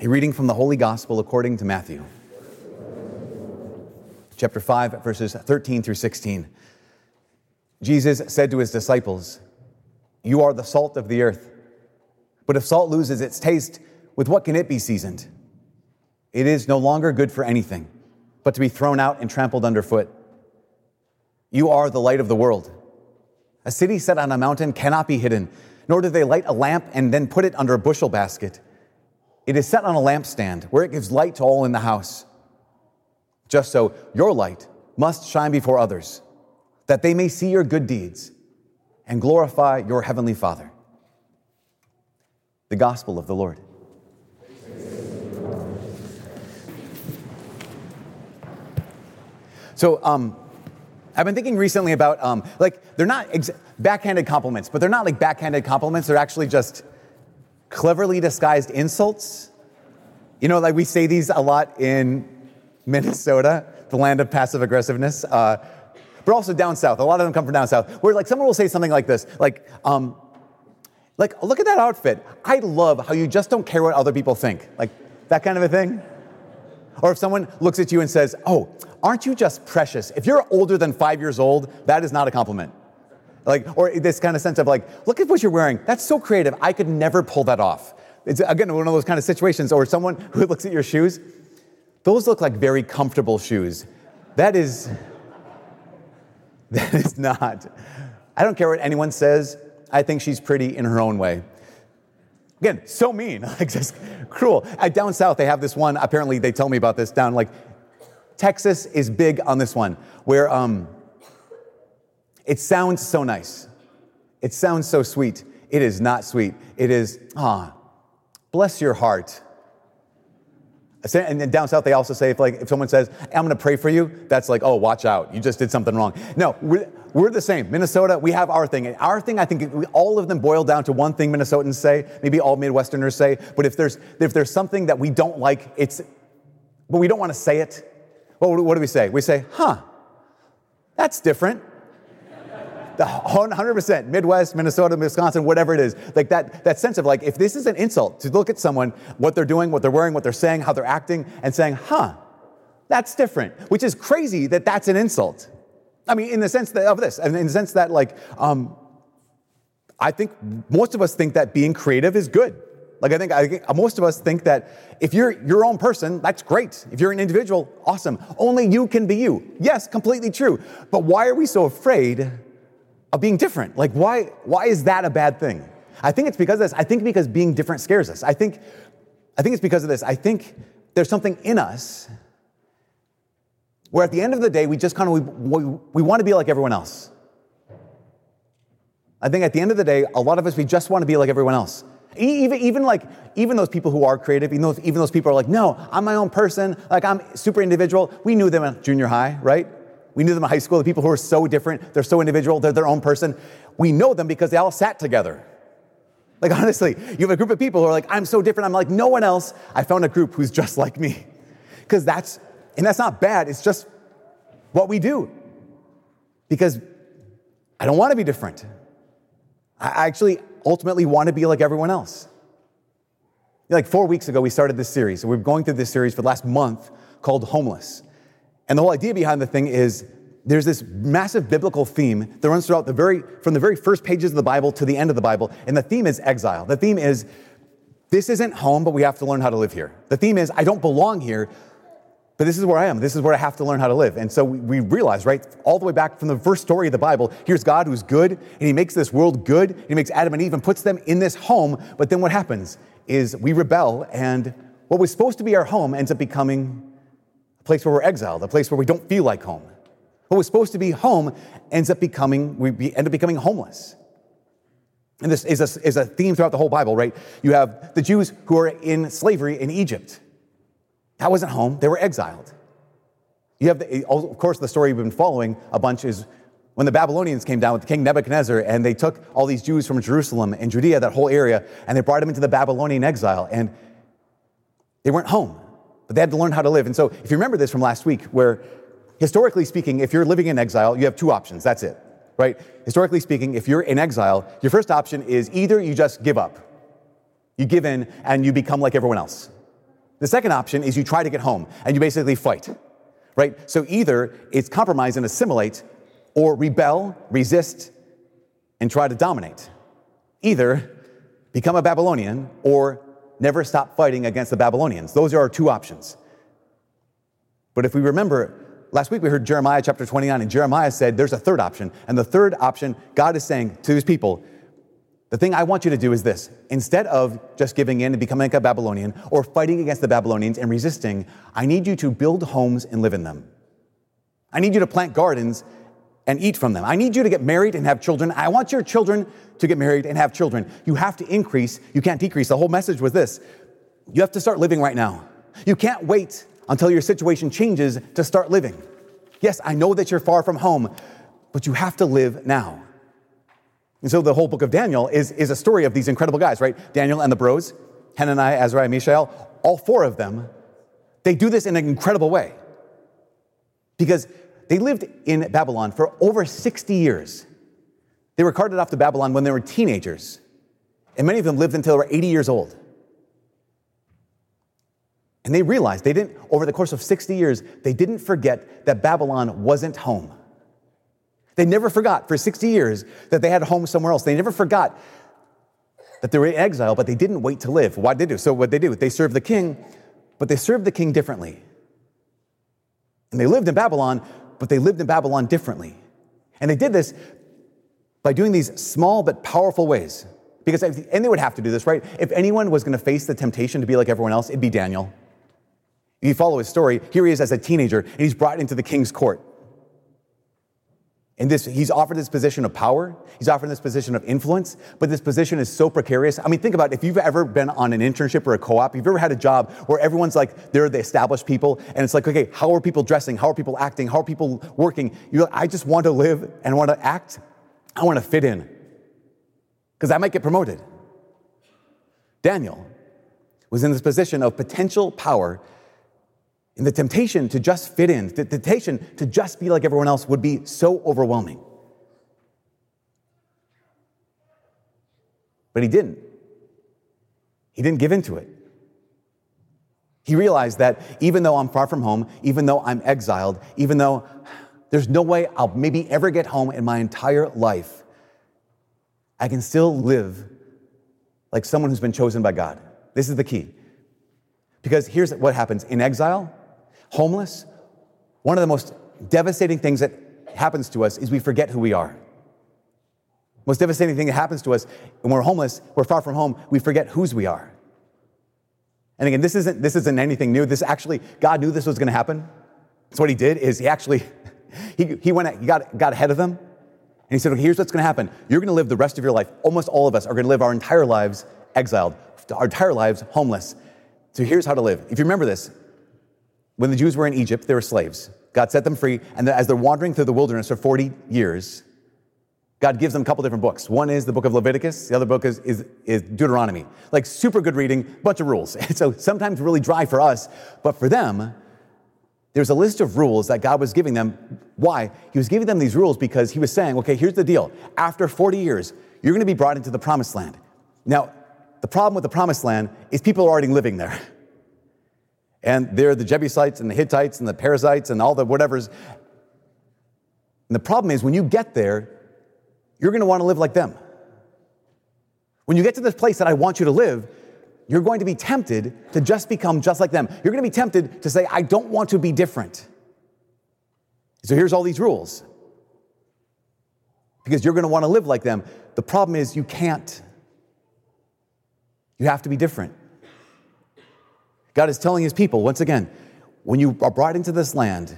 A reading from the Holy Gospel according to Matthew. Chapter 5, verses 13 through 16. Jesus said to his disciples, "You are the salt of the earth. But if salt loses its taste, with what can it be seasoned? It is no longer good for anything, but to be thrown out and trampled underfoot. You are the light of the world. A city set on a mountain cannot be hidden, nor do they light a lamp and then put it under a bushel basket. It is set on a lampstand where it gives light to all in the house. Just so your light must shine before others, that they may see your good deeds and glorify your heavenly Father." The Gospel of the Lord. So, I've been thinking recently about, they're not backhanded compliments, but they're not like backhanded compliments. They're actually just cleverly disguised insults. You know, like we say these a lot in Minnesota, the land of passive aggressiveness, but also down south. A lot of them come from down south, where like someone will say something like this, like, "Look at that outfit. I love how you just don't care what other people think." Like that kind of a thing. Or if someone looks at you and says, "Oh, aren't you just precious?" If you're older than 5 years old, that is not a compliment. Like, or this kind of sense of like, "Look at what you're wearing. That's so creative. I could never pull that off." It's, again, one of those kind of situations. Or someone who looks at your shoes, "Those look like very comfortable shoes." That is not. I don't care what anyone says. I think she's pretty in her own way. Again, so mean, like just cruel. Down south, they have this one. Apparently, they tell me about this down like Texas is big on this one, where it sounds so nice, it sounds so sweet. It is not sweet. It is, "Bless your heart." And then down south, they also say if someone says, "I'm going to pray for you," that's like, "Oh, watch out! You just did something wrong." No, we're the same. Minnesota, we have our thing. And our thing, I think, all of them boil down to one thing Minnesotans say. Maybe all Midwesterners say. But if there's something that we don't like, it's, but we don't want to say it. Well, what do we say? We say, "Huh, that's different." 100% Midwest, Minnesota, Wisconsin, whatever it is, like that sense of like, if this is an insult, to look at someone, what they're doing, what they're wearing, what they're saying, how they're acting, and saying, "Huh, that's different," which is crazy that that's an insult. I mean, in the sense of this, and in the sense that I think most of us think that being creative is good. Like I think most of us think that if you're your own person, that's great. If you're an individual, awesome. Only you can be you. Yes, completely true. But why are we so afraid of being different? Like, why is that a bad thing? I think it's because of this. I think because being different scares us. I think it's because of this. I think there's something in us where at the end of the day, we just kind of, we want to be like everyone else. I think at the end of the day, a lot of us, we just want to be like everyone else. Even those people who are creative, even those people are like, "No, I'm my own person. Like, I'm super individual." We knew them in junior high, right? We knew them in high school, the people who are so different, they're so individual, they're their own person. We know them because they all sat together. Like, honestly, you have a group of people who are like, "I'm so different. I'm like no one else. I found a group who's just like me." Because that's not bad. It's just what we do. Because I don't want to be different. I actually ultimately want to be like everyone else. Like 4 weeks ago, we started this series. So we've been going through this series for the last month called Homeless. And the whole idea behind the thing is there's this massive biblical theme that runs throughout from the very first pages of the Bible to the end of the Bible. And the theme is exile. The theme is, this isn't home, but we have to learn how to live here. The theme is, I don't belong here, but this is where I am. This is where I have to learn how to live. And so we realize, right, all the way back from the first story of the Bible, here's God who's good, and he makes this world good, and he makes Adam and Eve and puts them in this home. But then what happens is we rebel, and what was supposed to be our home ends up becoming a place where we're exiled, a place where we don't feel like home. What was supposed to be home ends up becoming, we end up becoming homeless. And this is a theme throughout the whole Bible, right? You have the Jews who are in slavery in Egypt. That wasn't home. They were exiled. You have, of course, the story we've been following a bunch is when the Babylonians came down with King Nebuchadnezzar and they took all these Jews from Jerusalem and Judea, that whole area, and they brought them into the Babylonian exile. And they weren't home, but they had to learn how to live. And so if you remember this from last week, where historically speaking, if you're living in exile, you have two options. That's it, right? Historically speaking, if you're in exile, your first option is either you just give up. You give in and you become like everyone else. The second option is you try to get home and you basically fight, right? So either it's compromise and assimilate, or rebel, resist, and try to dominate. Either become a Babylonian or never stop fighting against the Babylonians. Those are our two options. But if we remember, last week we heard Jeremiah chapter 29, and Jeremiah said there's a third option. And the third option, God is saying to his people, the thing I want you to do is this. Instead of just giving in and becoming like a Babylonian or fighting against the Babylonians and resisting, I need you to build homes and live in them. I need you to plant gardens and eat from them. I need you to get married and have children. I want your children to get married and have children. You have to increase. You can't decrease. The whole message was this. You have to start living right now. You can't wait until your situation changes to start living. Yes, I know that you're far from home, but you have to live now. And so the whole book of Daniel is a story of these incredible guys, right? Daniel and the bros, Hananiah, Azariah, Mishael, all four of them, they do this in an incredible way. Because they lived in Babylon for over 60 years. They were carted off to Babylon when they were teenagers. And many of them lived until they were 80 years old. And they realized they didn't, over the course of 60 years, they didn't forget that Babylon wasn't home. They never forgot for 60 years that they had a home somewhere else. They never forgot that they were in exile, but they didn't wait to live. Why did they do? So what they do? They served the king, but they served the king differently. And they lived in Babylon, but they lived in Babylon differently. And they did this by doing these small but powerful ways. Because, and they would have to do this, right? If anyone was going to face the temptation to be like everyone else, it'd be Daniel. If you follow his story, here he is as a teenager, and he's brought into the king's court. And this, he's offered this position of power. He's offered this position of influence, but this position is so precarious. I mean, think about it. If you've ever been on an internship or a co-op, you've ever had a job where everyone's like, they're the established people, and it's like, okay, how are people dressing? How are people acting? How are people working? You're like, I just want to live and want to act. I want to fit in because I might get promoted. Daniel was in this position of potential power, and the temptation to just fit in, the temptation to just be like everyone else would be so overwhelming. But he didn't. He didn't give in to it. He realized that even though I'm far from home, even though I'm exiled, even though there's no way I'll maybe ever get home in my entire life, I can still live like someone who's been chosen by God. This is the key. Because here's what happens. In exile, homeless, one of the most devastating things that happens to us is we forget who we are. Most devastating thing that happens to us when we're homeless, we're far from home, we forget whose we are. And again, this isn't anything new. This actually, God knew this was going to happen. So what he did is he got ahead of them, and he said, okay, here's what's going to happen. You're going to live the rest of your life. Almost all of us are going to live our entire lives exiled, our entire lives homeless. So here's how to live. If you remember this, when the Jews were in Egypt, they were slaves. God set them free, and as they're wandering through the wilderness for 40 years, God gives them a couple different books. One is the book of Leviticus. The other book is Deuteronomy. Like super good reading, bunch of rules. And so sometimes really dry for us, but for them, there's a list of rules that God was giving them. Why? He was giving them these rules because he was saying, okay, here's the deal. After 40 years, you're going to be brought into the promised land. Now, the problem with the promised land is people are already living there. And they're the Jebusites and the Hittites and the Perizzites and all the whatevers. And the problem is when you get there, you're going to want to live like them. When you get to this place that I want you to live, you're going to be tempted to just become just like them. You're going to be tempted to say, I don't want to be different. So here's all these rules. Because you're going to want to live like them. The problem is you can't. You have to be different. God is telling his people, once again, when you are brought into this land,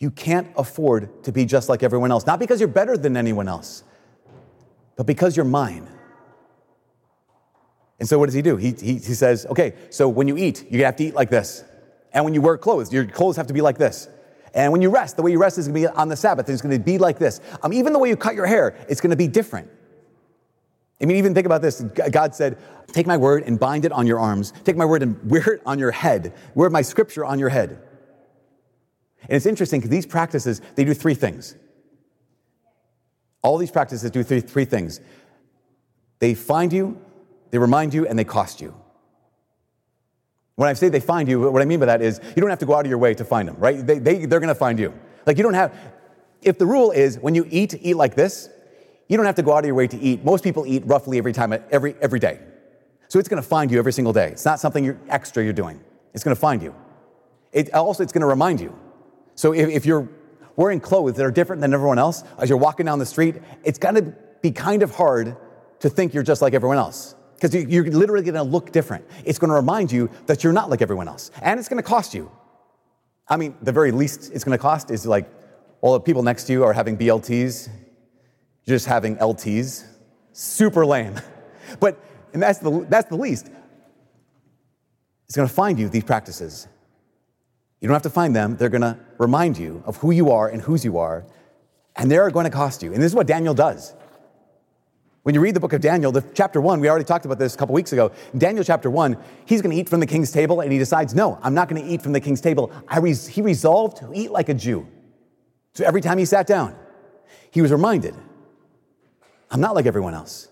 you can't afford to be just like everyone else. Not because you're better than anyone else, but because you're mine. And so what does he do? He says, okay, so when you eat, you have to eat like this. And when you wear clothes, your clothes have to be like this. And when you rest, the way you rest is going to be on the Sabbath. It's going to be like this. Even the way you cut your hair, it's going to be different. I mean, even think about this. God said, take my word and bind it on your arms. Take my word and wear it on your head. Wear my scripture on your head. And it's interesting because these practices, they do three things. All these practices do three things. They find you, they remind you, and they cost you. When I say they find you, what I mean by that is you don't have to go out of your way to find them, right? They're going to find you. Like you don't have, if the rule is when you eat, eat like this, you don't have to go out of your way to eat. Most people eat roughly every time, every day. So it's going to find you every single day. It's not something you're doing. It's going to find you. It's going to remind you. So if you're wearing clothes that are different than everyone else, as you're walking down the street, it's going to be kind of hard to think you're just like everyone else. Because you're literally going to look different. It's going to remind you that you're not like everyone else. And it's going to cost you. I mean, the very least it's going to cost is like all the people next to you are having BLTs. You're just having LTs. Super lame. But, and that's the least. It's going to find you, these practices. You don't have to find them. They're going to remind you of who you are and whose you are. And they're going to cost you. And this is what Daniel does. When you read the book of Daniel, the chapter 1, we already talked about this a couple weeks ago. In Daniel chapter 1, he's going to eat from the king's table, and he decides, no, I'm not going to eat from the king's table. He resolved to eat like a Jew. So every time he sat down, he was reminded, I'm not like everyone else.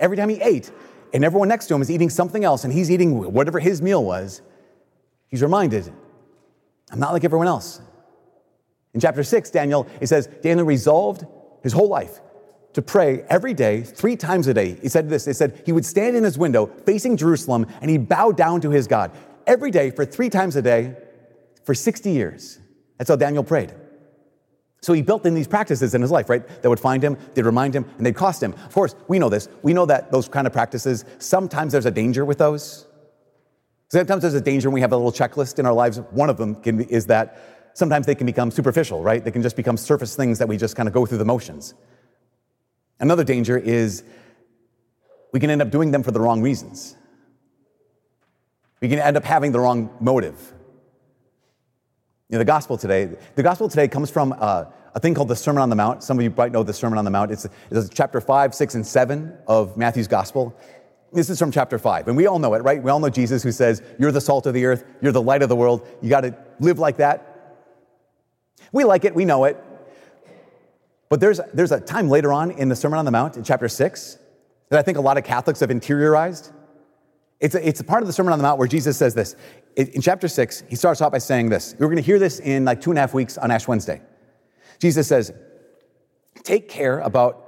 Every time he ate, and everyone next to him is eating something else, and he's eating whatever his meal was, he's reminded, I'm not like everyone else. In chapter 6, it says, Daniel resolved his whole life to pray every day, 3 times a day. He said this, it said he would stand in his window facing Jerusalem and he'd bow down to his God every day for 3 times a day for 60 years. That's how Daniel prayed. So he built in these practices in his life, right? That would find him, they'd remind him, and they'd cost him. Of course, we know this. We know that those kind of practices, sometimes there's a danger with those. Sometimes there's a danger when we have a little checklist in our lives. One of them is that sometimes they can become superficial, right? They can just become surface things that we just kind of go through the motions. Another danger is we can end up doing them for the wrong reasons. We can end up having the wrong motive. You know, the gospel today comes from a thing called the Sermon on the Mount. Some of you might know the Sermon on the Mount. It's chapter 5, 6, and 7 of Matthew's gospel. This is from chapter 5, and we all know it, right? We all know Jesus who says, you're the salt of the earth, you're the light of the world, you got to live like that. We like it, we know it. But there's a time later on in the Sermon on the Mount, in chapter 6, that I think a lot of Catholics have interiorized. It's a part of the Sermon on the Mount where Jesus says this. In chapter 6, he starts off by saying this. We're going to hear this in like 2.5 weeks on Ash Wednesday. Jesus says, take care about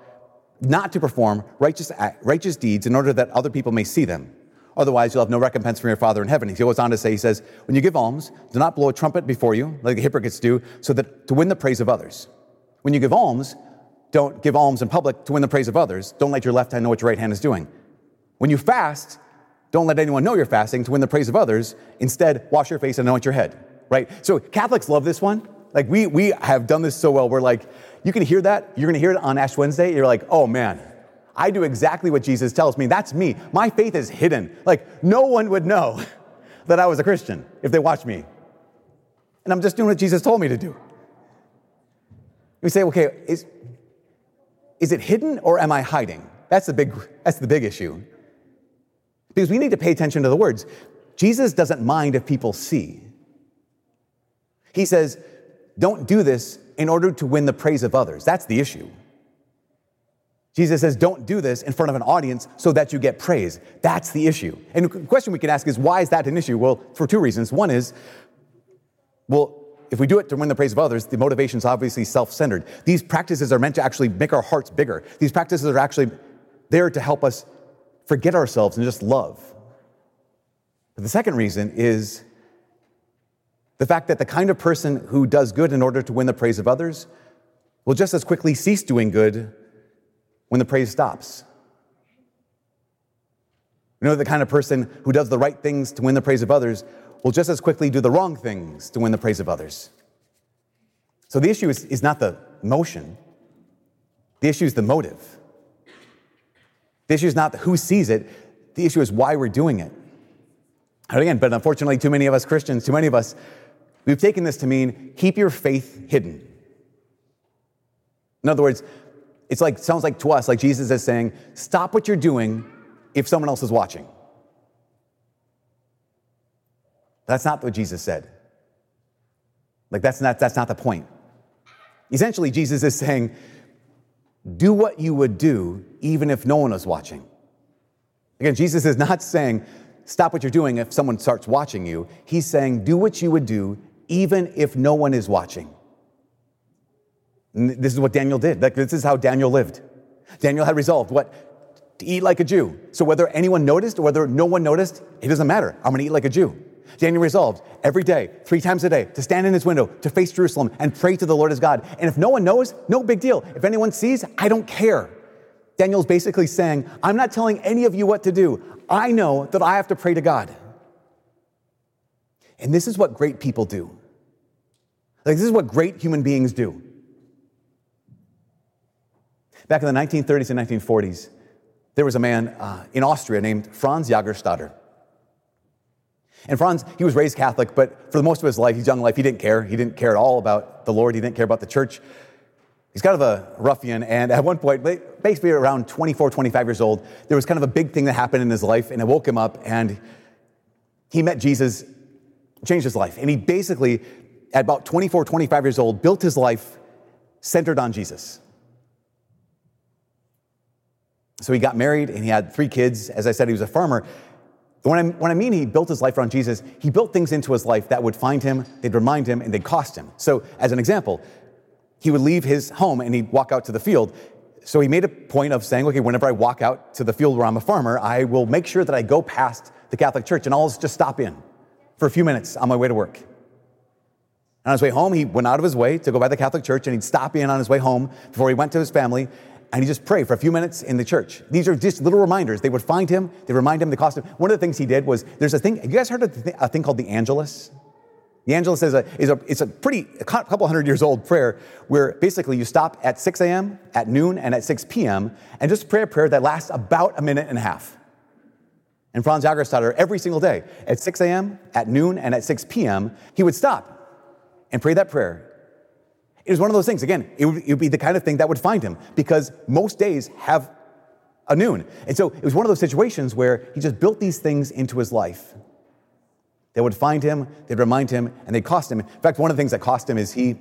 not to perform righteous deeds in order that other people may see them. Otherwise, you'll have no recompense from your Father in heaven. He goes on to say, he says, when you give alms, do not blow a trumpet before you, like the hypocrites do, so that to win the praise of others. When you give alms, don't give alms in public to win the praise of others. Don't let your left hand know what your right hand is doing. When you fast, don't let anyone know you're fasting to win the praise of others. Instead, wash your face and anoint your head, right? So Catholics love this one. Like we have done this so well. We're like, you can hear that. You're going to hear it on Ash Wednesday. You're like, oh man, I do exactly what Jesus tells me. That's me. My faith is hidden. Like no one would know that I was a Christian if they watched me. And I'm just doing what Jesus told me to do. We say, okay, is it hidden or am I hiding? That's the big issue. Because we need to pay attention to the words. Jesus doesn't mind if people see. He says, don't do this in order to win the praise of others. That's the issue. Jesus says, don't do this in front of an audience so that you get praise. That's the issue. And the question we can ask is, why is that an issue? Well, for 2 reasons. One is, if we do it to win the praise of others, the motivation is obviously self-centered. These practices are meant to actually make our hearts bigger. These practices are actually there to help us forget ourselves and just love. But the second reason is the fact that the kind of person who does good in order to win the praise of others will just as quickly cease doing good when the praise stops. You know, the kind of person who does the right things to win the praise of others will just as quickly do the wrong things to win the praise of others. So the issue is not the motion. The issue is the motive. The issue is not who sees it. The issue is why we're doing it. And again, but unfortunately, too many of us Christians, too many of us, we've taken this to mean keep your faith hidden. In other words, it's like, sounds like to us, like Jesus is saying, stop what you're doing if someone else is watching. That's not what Jesus said. Like, that's not the point. Essentially, Jesus is saying, do what you would do even if no one is watching. Again, Jesus is not saying, stop what you're doing if someone starts watching you. He's saying, do what you would do even if no one is watching. And this is what Daniel did. Like, this is how Daniel lived. Daniel had resolved what? To eat like a Jew. So whether anyone noticed or whether no one noticed, it doesn't matter. I'm going to eat like a Jew. Daniel resolved every day, 3 times a day, to stand in his window, to face Jerusalem, and pray to the Lord his God. And if no one knows, no big deal. If anyone sees, I don't care. Daniel's basically saying, I'm not telling any of you what to do. I know that I have to pray to God. And this is what great people do. Like, this is what great human beings do. Back in the 1930s and 1940s, there was a man in Austria named Franz Jägerstätter. And Franz, he was raised Catholic, but for most of his life, his young life, he didn't care. He didn't care at all about the Lord. He didn't care about the church. He's kind of a ruffian, and at one point, basically around 24, 25 years old, there was kind of a big thing that happened in his life, and it woke him up, and he met Jesus, changed his life. And he basically, at about 24, 25 years old, built his life centered on Jesus. So he got married, and he had 3 kids. As I said, he was a farmer. When I mean he built his life around Jesus, he built things into his life that would find him, they'd remind him, and they'd cost him. So, as an example, he would leave his home and he'd walk out to the field. So he made a point of saying, okay, whenever I walk out to the field where I'm a farmer, I will make sure that I go past the Catholic Church and I'll just stop in for a few minutes on my way to work. And on his way home, he went out of his way to go by the Catholic Church and he'd stop in on his way home before he went to his family. And he just prayed for a few minutes in the church. These are just little reminders. They would find him. They remind him. They cost him. One of the things he did was, there's a thing, have you guys heard of a thing called the Angelus? The Angelus is a couple hundred years old prayer where basically you stop at 6 a.m., at noon, and at 6 p.m. and just pray a prayer that lasts about 1.5 minutes. And Franz Jägerstätter, every single day, at 6 a.m., at noon, and at 6 p.m., he would stop and pray that prayer. It was one of those things, again, it would be the kind of thing that would find him because most days have a noon. And so it was one of those situations where he just built these things into his life. They would find him, they'd remind him, and they'd cost him. In fact, one of the things that cost him is he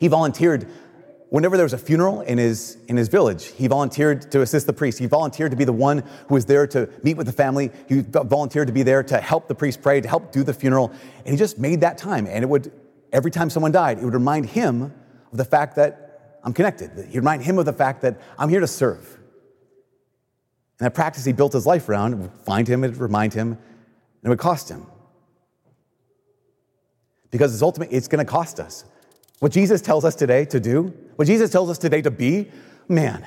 volunteered whenever there was a funeral in his village. He volunteered to assist the priest. He volunteered to be the one who was there to meet with the family. He volunteered to be there to help the priest pray, to help do the funeral. And he just made that time, and it would... Every time someone died, it would remind him of the fact that I'm connected. It would remind him of the fact that I'm here to serve. And that practice he built his life around, it would find him, it would remind him, and it would cost him. Because it's going to cost us. What Jesus tells us today to do, what Jesus tells us today to be, man.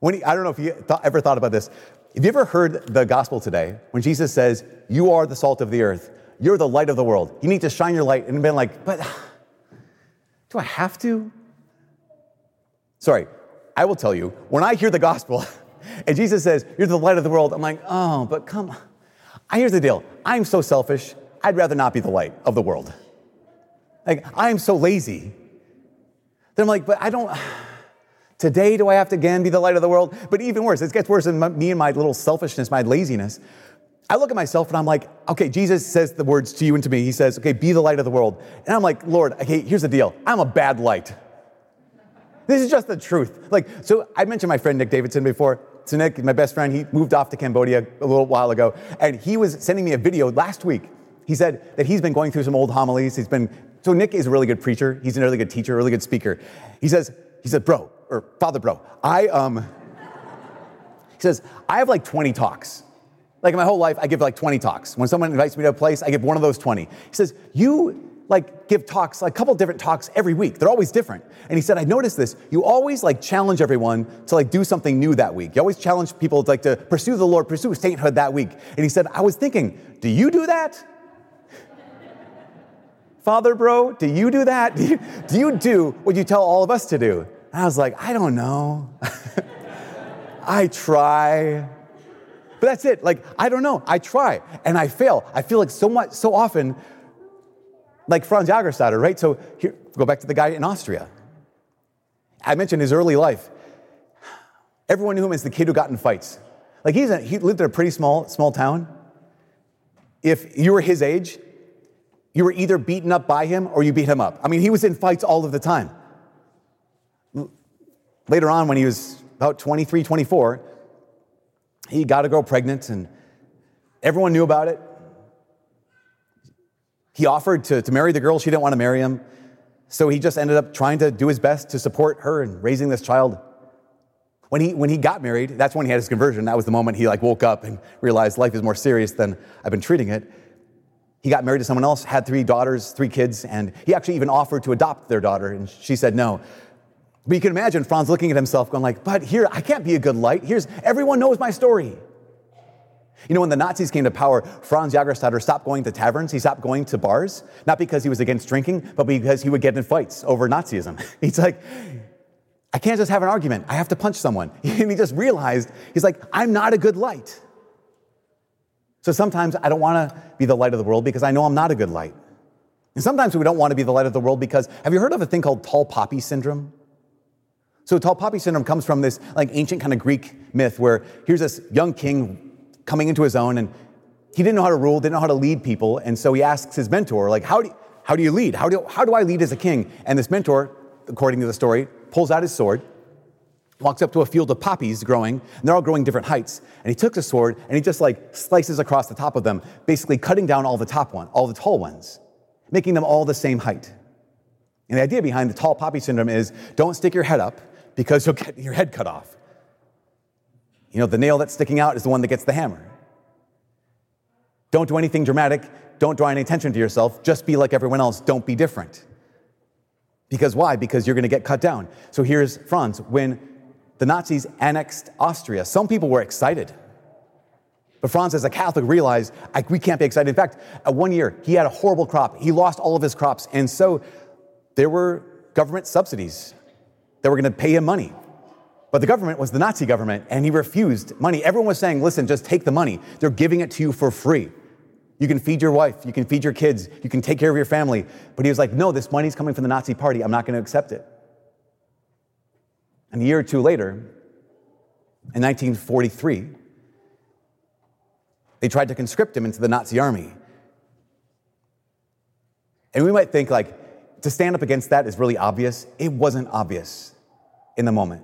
I don't know if you ever thought about this. Have you ever heard the gospel today when Jesus says, you are the salt of the earth? You're the light of the world. You need to shine your light. And been like, but do I have to? Sorry, I will tell you, when I hear the gospel and Jesus says, you're the light of the world, I'm like, oh, but come on. Here's the deal. I'm so selfish. I'd rather not be the light of the world. Like, I'm so lazy. Then I'm like, but today do I have to again be the light of the world? But even worse, it gets worse than me and my little selfishness, my laziness. I look at myself and I'm like, okay, Jesus says the words to you and to me. He says, okay, be the light of the world. And I'm like, Lord, okay, here's the deal. I'm a bad light. This is just the truth. Like, so I mentioned my friend Nick Davidson before. So Nick, my best friend, he moved off to Cambodia a little while ago. And he was sending me a video last week. He said that he's been going through some old homilies. So Nick is a really good preacher. He's a really good teacher, a really good speaker. He said, Father, I have like 20 talks. Like, my whole life, I give, like, 20 talks. When someone invites me to a place, I give one of those 20. He says, you, like, give talks, like, a couple different talks every week. They're always different. And he said, I noticed this. You always, like, challenge everyone to, like, do something new that week. You always challenge people, like, to pursue the Lord, pursue sainthood that week. And he said, I was thinking, do you do that? Father, do you do that? Do you do what you tell all of us to do? And I was like, I don't know. I try. But that's it. Like, I don't know. I try and I fail. I feel like so much, so often, like Franz Jägerstätter, right? So here, go back to the guy in Austria. I mentioned his early life. Everyone knew him as the kid who got in fights. Like he lived in a pretty small town. If you were his age, you were either beaten up by him or you beat him up. I mean, he was in fights all of the time. Later on, when he was about 23, 24, he got a girl pregnant, and everyone knew about it. He offered to marry the girl. She didn't want to marry him. So he just ended up trying to do his best to support her and raising this child. When he got married, that's when he had his conversion. That was the moment he woke up and realized life is more serious than I've been treating it. He got married to someone else, had 3 daughters, 3 kids, and he actually even offered to adopt their daughter, and she said no. But you can imagine Franz looking at himself going but here, I can't be a good light. Everyone knows my story. You know, when the Nazis came to power, Franz Jägerstätter stopped going to taverns. He stopped going to bars, not because he was against drinking, but because he would get in fights over Nazism. He's like, I can't just have an argument. I have to punch someone. And he just realized, he's like, I'm not a good light. So sometimes I don't want to be the light of the world because I know I'm not a good light. And sometimes we don't want to be the light of the world because, have you heard of a thing called tall poppy syndrome? So tall poppy syndrome comes from this ancient kind of Greek myth where here's this young king coming into his own, and he didn't know how to rule, didn't know how to lead people, and so he asks his mentor, how do you lead? How do I lead as a king? And this mentor, according to the story, pulls out his sword, walks up to a field of poppies growing, and they're all growing different heights. And he took the sword and he just slices across the top of them, basically cutting down all the tall ones, making them all the same height. And the idea behind the tall poppy syndrome is don't stick your head up because you'll get your head cut off. You know, the nail that's sticking out is the one that gets the hammer. Don't do anything dramatic. Don't draw any attention to yourself. Just be like everyone else. Don't be different. Because why? Because you're going to get cut down. So here's Franz. When the Nazis annexed Austria, some people were excited. But Franz, as a Catholic, realized, we can't be excited. In fact, one year, he had a horrible crop. He lost all of his crops. And so there were government subsidies that were going to pay him money. But the government was the Nazi government, and he refused money. Everyone was saying, listen, just take the money. They're giving it to you for free. You can feed your wife. You can feed your kids. You can take care of your family. But he was like, no, this money's coming from the Nazi party. I'm not going to accept it. And a year or two later, in 1943, they tried to conscript him into the Nazi army. And we might think, to stand up against that is really obvious. It wasn't obvious in the moment.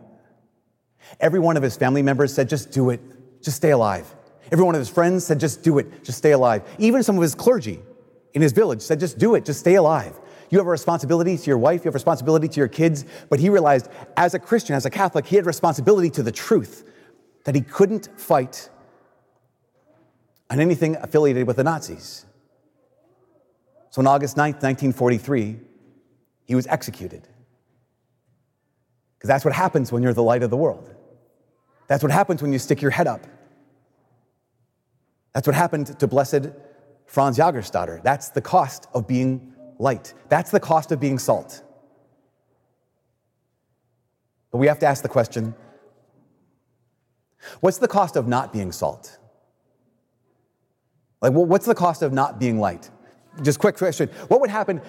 Every one of his family members said, just do it. Just stay alive. Every one of his friends said, just do it. Just stay alive. Even some of his clergy in his village said, just do it. Just stay alive. You have a responsibility to your wife. You have a responsibility to your kids. But he realized as a Christian, as a Catholic, he had responsibility to the truth that he couldn't fight on anything affiliated with the Nazis. So on August 9th, 1943, he was executed. Because that's what happens when you're the light of the world. That's what happens when you stick your head up. That's what happened to blessed Franz Jägerstätter. That's the cost of being light. That's the cost of being salt. But we have to ask the question, what's the cost of not being salt? What's the cost of not being light? Just quick question. What would happen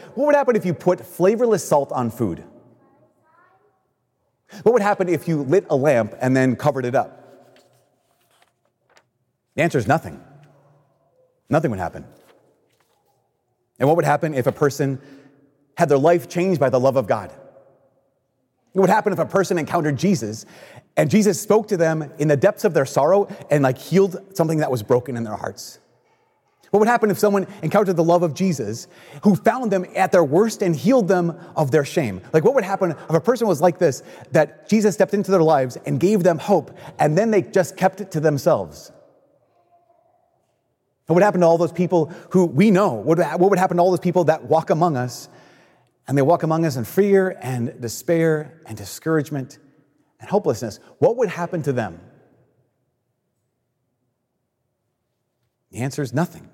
if you put flavorless salt on food? What would happen if you lit a lamp and then covered it up? The answer is nothing. Nothing would happen. And what would happen if a person had their life changed by the love of God? What would happen if a person encountered Jesus and Jesus spoke to them in the depths of their sorrow and healed something that was broken in their hearts? What would happen if someone encountered the love of Jesus who found them at their worst and healed them of their shame? What would happen if a person was like this, that Jesus stepped into their lives and gave them hope, and then they just kept it to themselves? What would happen to all those people who we know? What would happen to all those people that walk among us, and they walk among us in fear and despair and discouragement and hopelessness? What would happen to them? The answer is nothing.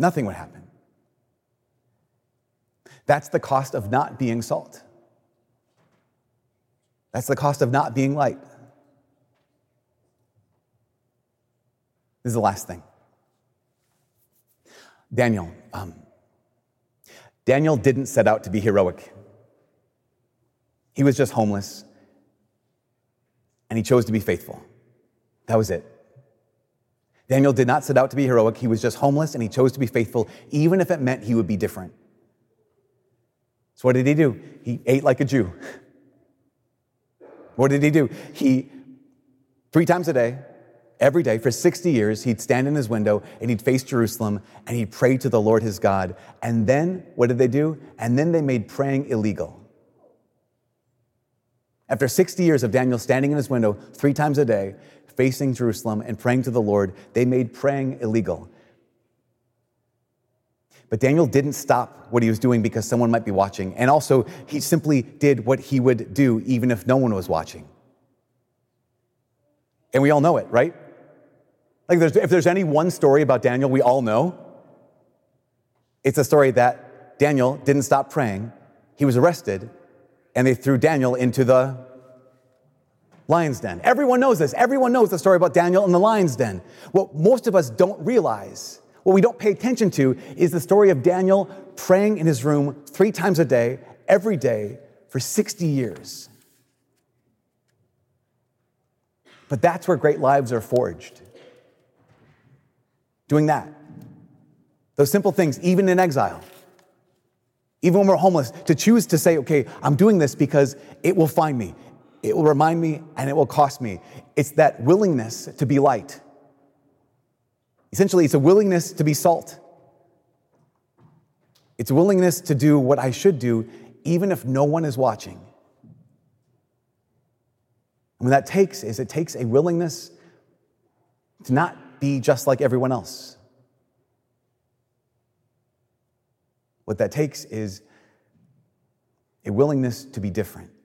Nothing would happen. That's the cost of not being salt. That's the cost of not being light. This is the last thing. Daniel didn't set out to be heroic. He was just homeless, and he chose to be faithful. That was it. Daniel did not set out to be heroic. He was just homeless, and he chose to be faithful, even if it meant he would be different. So what did he do? He ate like a Jew. What did he do? He, 3 times a day, every day, for 60 years, he'd stand in his window, and he'd face Jerusalem, and he'd pray to the Lord his God. And then, what did they do? And then they made praying illegal. After 60 years of Daniel standing in his window 3 times a day, facing Jerusalem and praying to the Lord, they made praying illegal. But Daniel didn't stop what he was doing because someone might be watching. And also, he simply did what he would do even if no one was watching. And we all know it, right? Like, if there's any one story about Daniel we all know, it's a story that Daniel didn't stop praying. He was arrested, and they threw Daniel into the lion's den. Everyone knows this. Everyone knows the story about Daniel and the lion's den. What most of us don't realize, what we don't pay attention to, is the story of Daniel praying in his room 3 times a day, every day, for 60 years. But that's where great lives are forged. Doing that. Those simple things, even in exile. Even when we're homeless, to choose to say, okay, I'm doing this because it will find me. It will remind me, and it will cost me. It's that willingness to be light. Essentially, it's a willingness to be salt. It's a willingness to do what I should do, even if no one is watching. And what that takes is it takes a willingness to not be just like everyone else. What that takes is a willingness to be different.